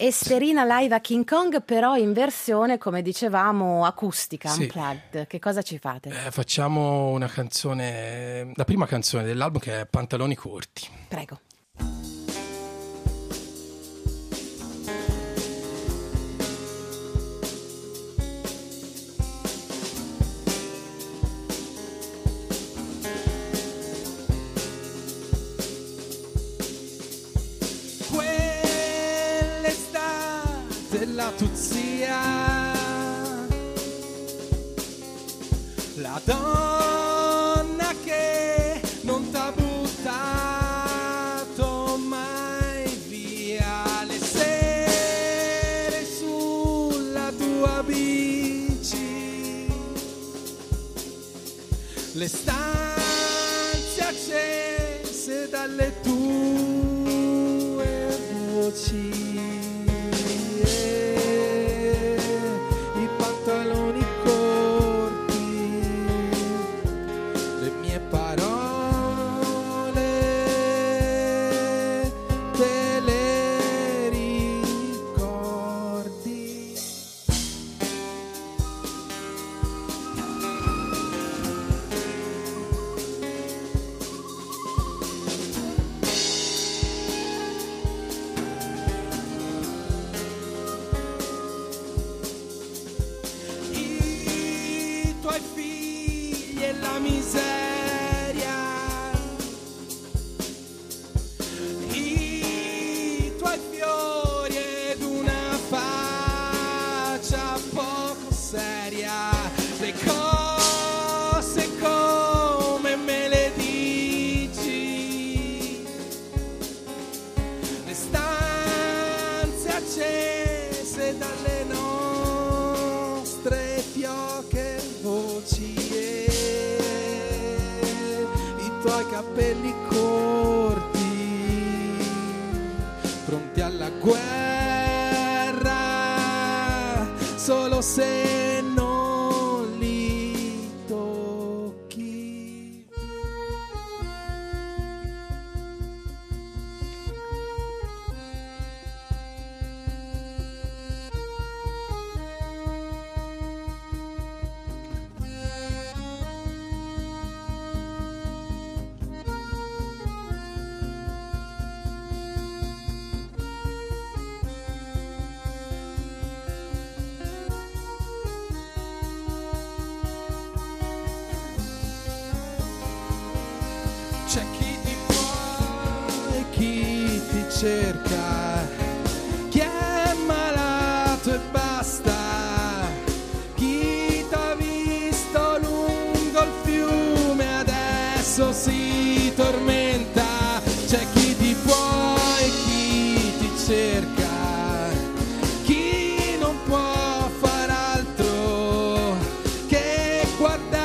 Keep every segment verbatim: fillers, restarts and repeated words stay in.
Esterina live a King Kong, però in versione, come dicevamo, acustica, sì. Unplugged. Che cosa ci fate? Eh, facciamo una canzone, la prima canzone dell'album, che è Pantaloni Corti. Prego. La tuzia, la donna che non t'ha buttato mai via, le sere sulla tua bici, le stanze accese dalle tue voci. Capelli corti, pronti alla guerra, solo se non li tocchi. C'è chi ti vuole e chi ti cerca, chi è malato e basta, chi t'ha visto lungo il fiume adesso si tormenta. C'è chi ti vuole e chi ti cerca, chi non può far altro che guardare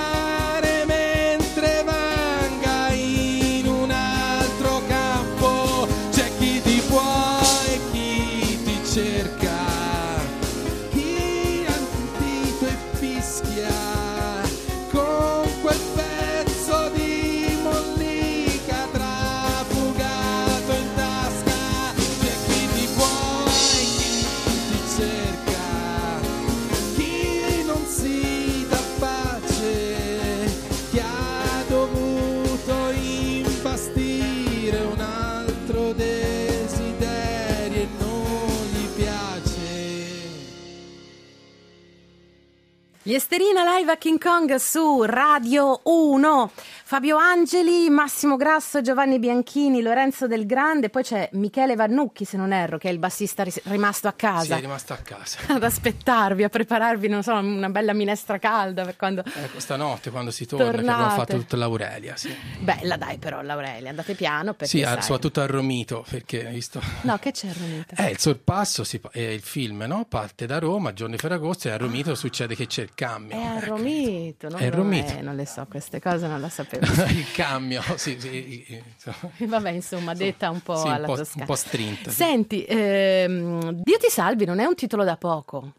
Esterina live a King Kong su Radio Uno. Fabio Angeli, Massimo Grasso, Giovanni Bianchini, Lorenzo Del Grande, poi c'è Michele Vannucchi, se non erro, che è il bassista rimasto a casa. Sì, è rimasto a casa. Ad aspettarvi, a prepararvi, non so, una bella minestra calda per quando... Eh, questa notte quando si torna, tornate. Che abbiamo fatto tutta l'Aurelia, sì. Bella dai però l'Aurelia, andate piano perché... Sì, sai... soprattutto al Romito, perché visto... No, che c'è il Romito? Eh, il sorpasso, si... eh, il film, no? Parte da Roma, giorni Ferragosto, e a Romito ah. succede che c'è il cambio. È a Romito, non è Romito. È, non le so, queste cose non le sapevo. Il cambio, sì, sì, sì. Vabbè, insomma, detta un po' sì, alla un po', Toscana. Un po' strinta. Senti, ehm, Dio ti salvi non è un titolo da poco,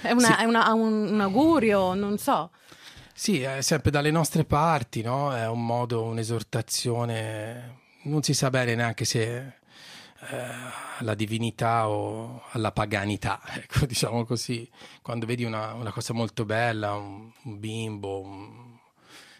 è, una, sì. è una, un augurio, non so. Sì, è sempre dalle nostre parti, no? È un modo, un'esortazione, non si sa bene neanche se... alla divinità o alla paganità, ecco, diciamo così. Quando vedi una, una cosa molto bella, un, un bimbo, un,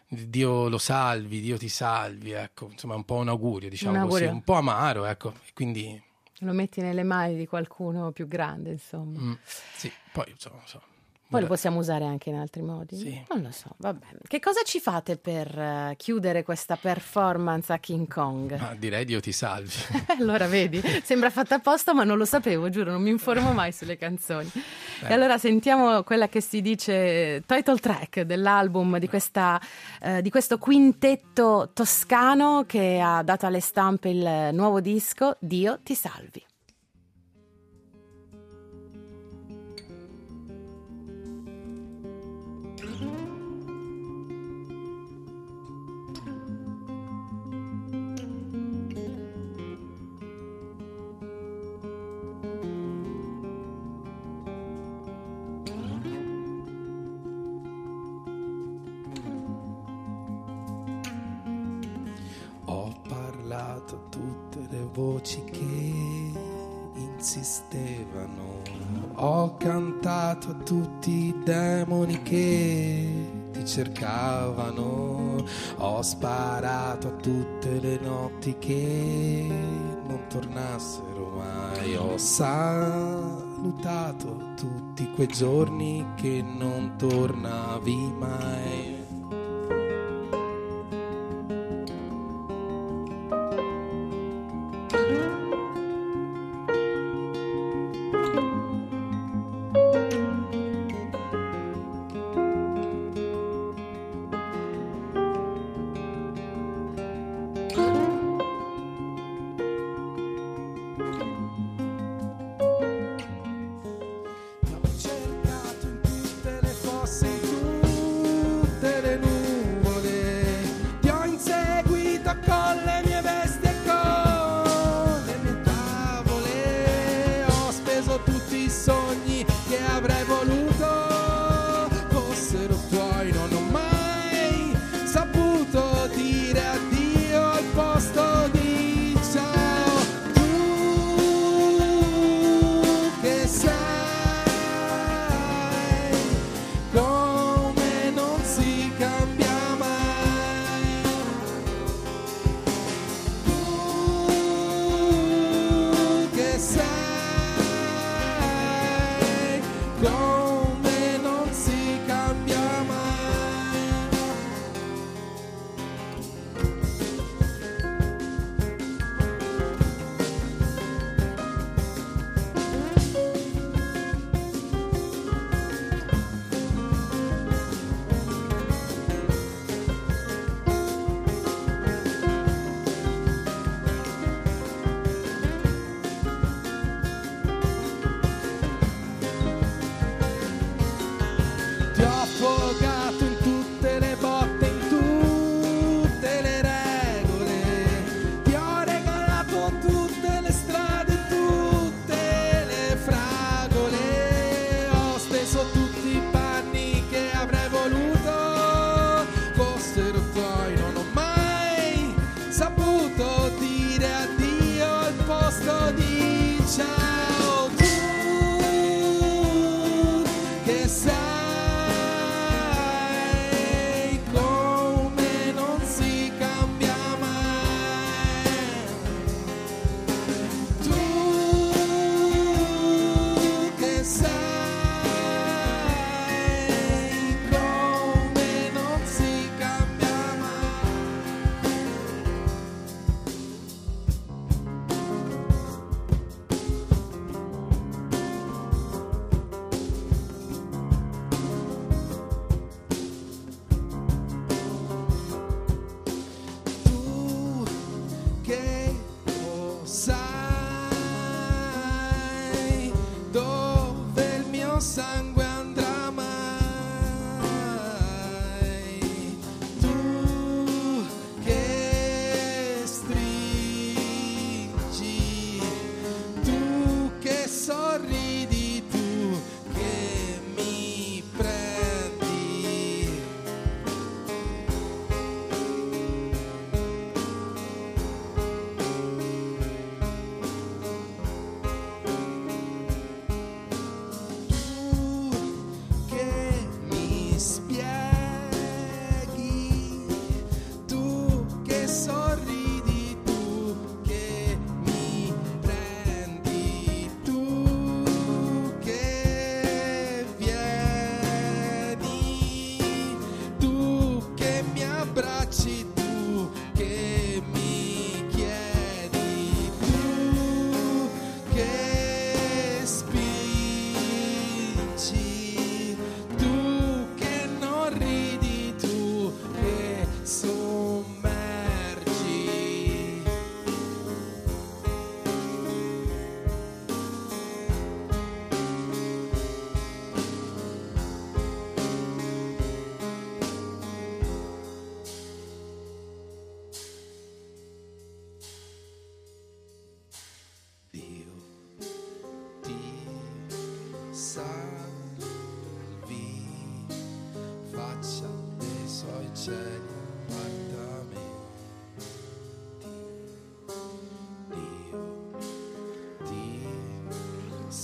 Dio lo salvi, Dio ti salvi, ecco, insomma, un po' un augurio, diciamo, un augurio così, un po' amaro, ecco, e quindi lo metti nelle mani di qualcuno più grande, insomma. Mm, sì, poi insomma, insomma poi lo possiamo usare anche in altri modi? Sì. Non lo so, vabbè. Che cosa ci fate per uh, chiudere questa performance a King Kong? Ah, direi Dio ti salvi. Allora vedi, sembra fatta apposta, ma non lo sapevo, giuro, non mi informo mai sulle canzoni. Beh. E allora sentiamo quella che si dice title track dell'album di, questa, uh, di questo quintetto toscano che ha dato alle stampe il nuovo disco Dio ti salvi. Tutte le voci che insistevano, ho cantato a tutti i demoni che ti cercavano, ho sparato a tutte le notti che non tornassero mai, ho salutato tutti quei giorni che non tornavi mai.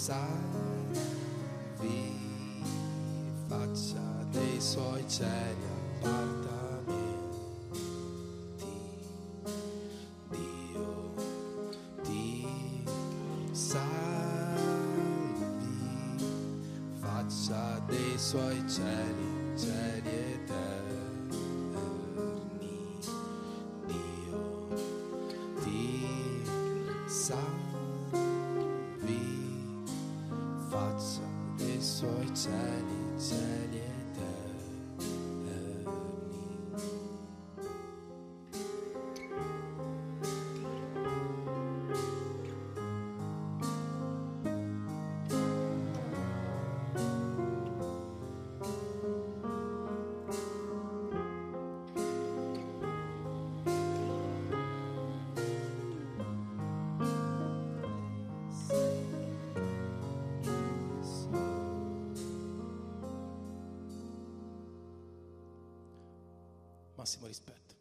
Salvi faccia dei suoi cieli appartamenti. Dio ti salvi faccia dei suoi cieli, cieli eterni. Dio ti salvi dei suoi cieli, cieli massimo rispetto.